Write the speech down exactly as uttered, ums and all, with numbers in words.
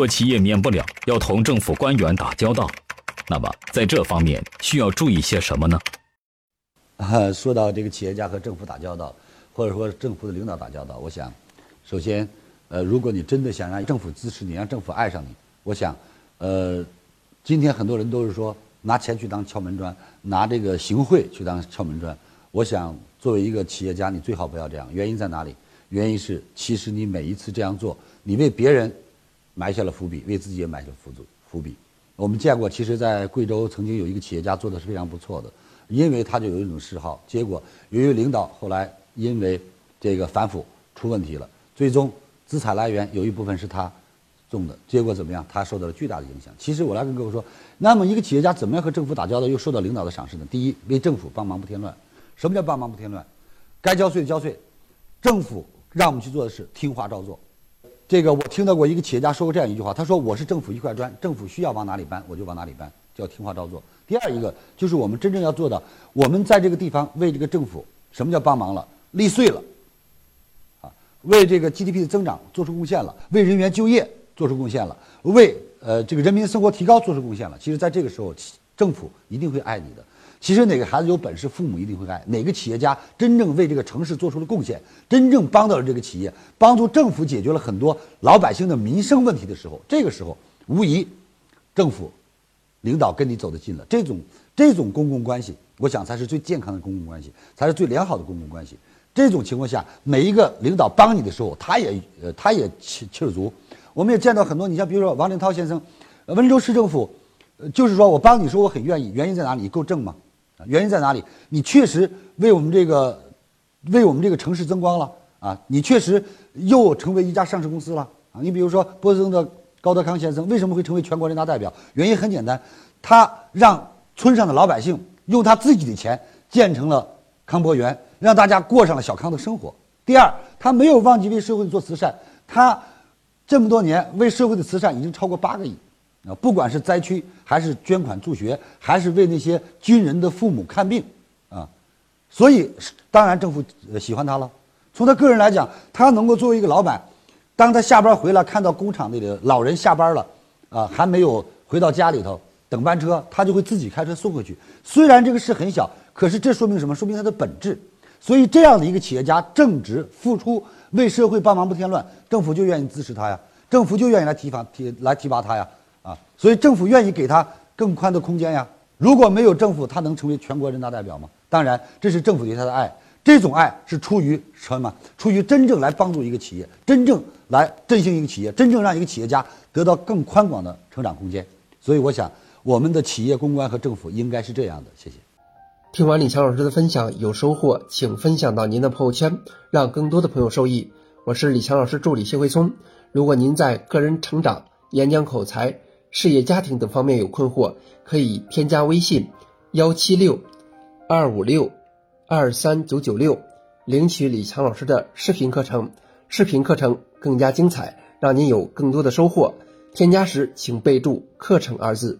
若其也免不了要同政府官员打交道，那么在这方面需要注意些什么呢？啊，说到这个企业家和政府打交道，或者说政府的领导打交道，我想，首先，呃，如果你真的想让政府支持你，让政府爱上你，我想，呃，今天很多人都是说拿钱去当敲门砖，拿这个行贿去当敲门砖。我想，作为一个企业家，你最好不要这样。原因在哪里？原因是，其实你每一次这样做，你为别人埋下了伏笔，为自己也埋下了伏伏笔。我们见过，其实，在贵州曾经有一个企业家做的是非常不错的，因为他就有一种嗜好，结果由于领导后来因为这个反腐出问题了，最终资产来源有一部分是他种的，结果怎么样？他受到了巨大的影响。其实我来跟各位说，那么一个企业家怎么样和政府打交道又受到领导的赏识呢？第一，为政府帮忙不添乱。什么叫帮忙不添乱？该交税的交税，政府让我们去做的事听话照做。这个我听到过一个企业家说过这样一句话，他说我是政府一块砖，政府需要往哪里搬我就往哪里搬，叫听话照做。第二一个就是我们真正要做到，我们在这个地方为这个政府，什么叫帮忙了？立税了，啊，为这个 G D P 的增长做出贡献了，为人员就业做出贡献了，为呃这个人民生活提高做出贡献了。其实在这个时候，政府一定会爱你的。其实哪个孩子有本事，父母一定会爱；哪个企业家真正为这个城市做出了贡献，真正帮到了这个企业，帮助政府解决了很多老百姓的民生问题的时候，这个时候无疑，政府领导跟你走得近了。这种这种公共关系，我想才是最健康的公共关系，才是最良好的公共关系。这种情况下，每一个领导帮你的时候，他也呃他也气气儿足。我们也见到很多，你像比如说王凌涛先生，温州市政府，呃、就是说我帮你说我很愿意，原因在哪里？你够正吗？原因在哪里？你确实为我们这个，为我们这个城市增光了啊！你确实又成为一家上市公司了啊！你比如说波司登的高德康先生为什么会成为全国人大代表？原因很简单，他让村上的老百姓用他自己的钱建成了康博园，让大家过上了小康的生活。第二，他没有忘记为社会做慈善，他这么多年为社会的慈善已经超过八个亿。啊，不管是灾区，还是捐款助学，还是为那些军人的父母看病，啊，所以当然政府喜欢他了。从他个人来讲，他能够作为一个老板，当他下班回来看到工厂里的老人下班了，啊，还没有回到家里头等班车，他就会自己开车送回去。虽然这个事很小，可是这说明什么？说明他的本质。所以这样的一个企业家，正直、付出，为社会帮忙不添乱，政府就愿意支持他呀，政府就愿意来提拔提来提拔他呀。啊，所以政府愿意给他更宽的空间呀。如果没有政府，他能成为全国人大代表吗？当然，这是政府对他的爱，这种爱是出于什么？出于真正来帮助一个企业，真正来振兴一个企业，真正让一个企业家得到更宽广的成长空间。所以，我想我们的企业公关和政府应该是这样的。谢谢。听完李强老师的分享，有收获，请分享到您的朋友圈，让更多的朋友受益。我是李强老师助理谢慧聪。如果您在个人成长、演讲口才、事业、家庭等方面有困惑，可以添加微信一七六二五六二三九九六，领取李强老师的视频课程。视频课程更加精彩，让您有更多的收获。添加时请备注课程二字。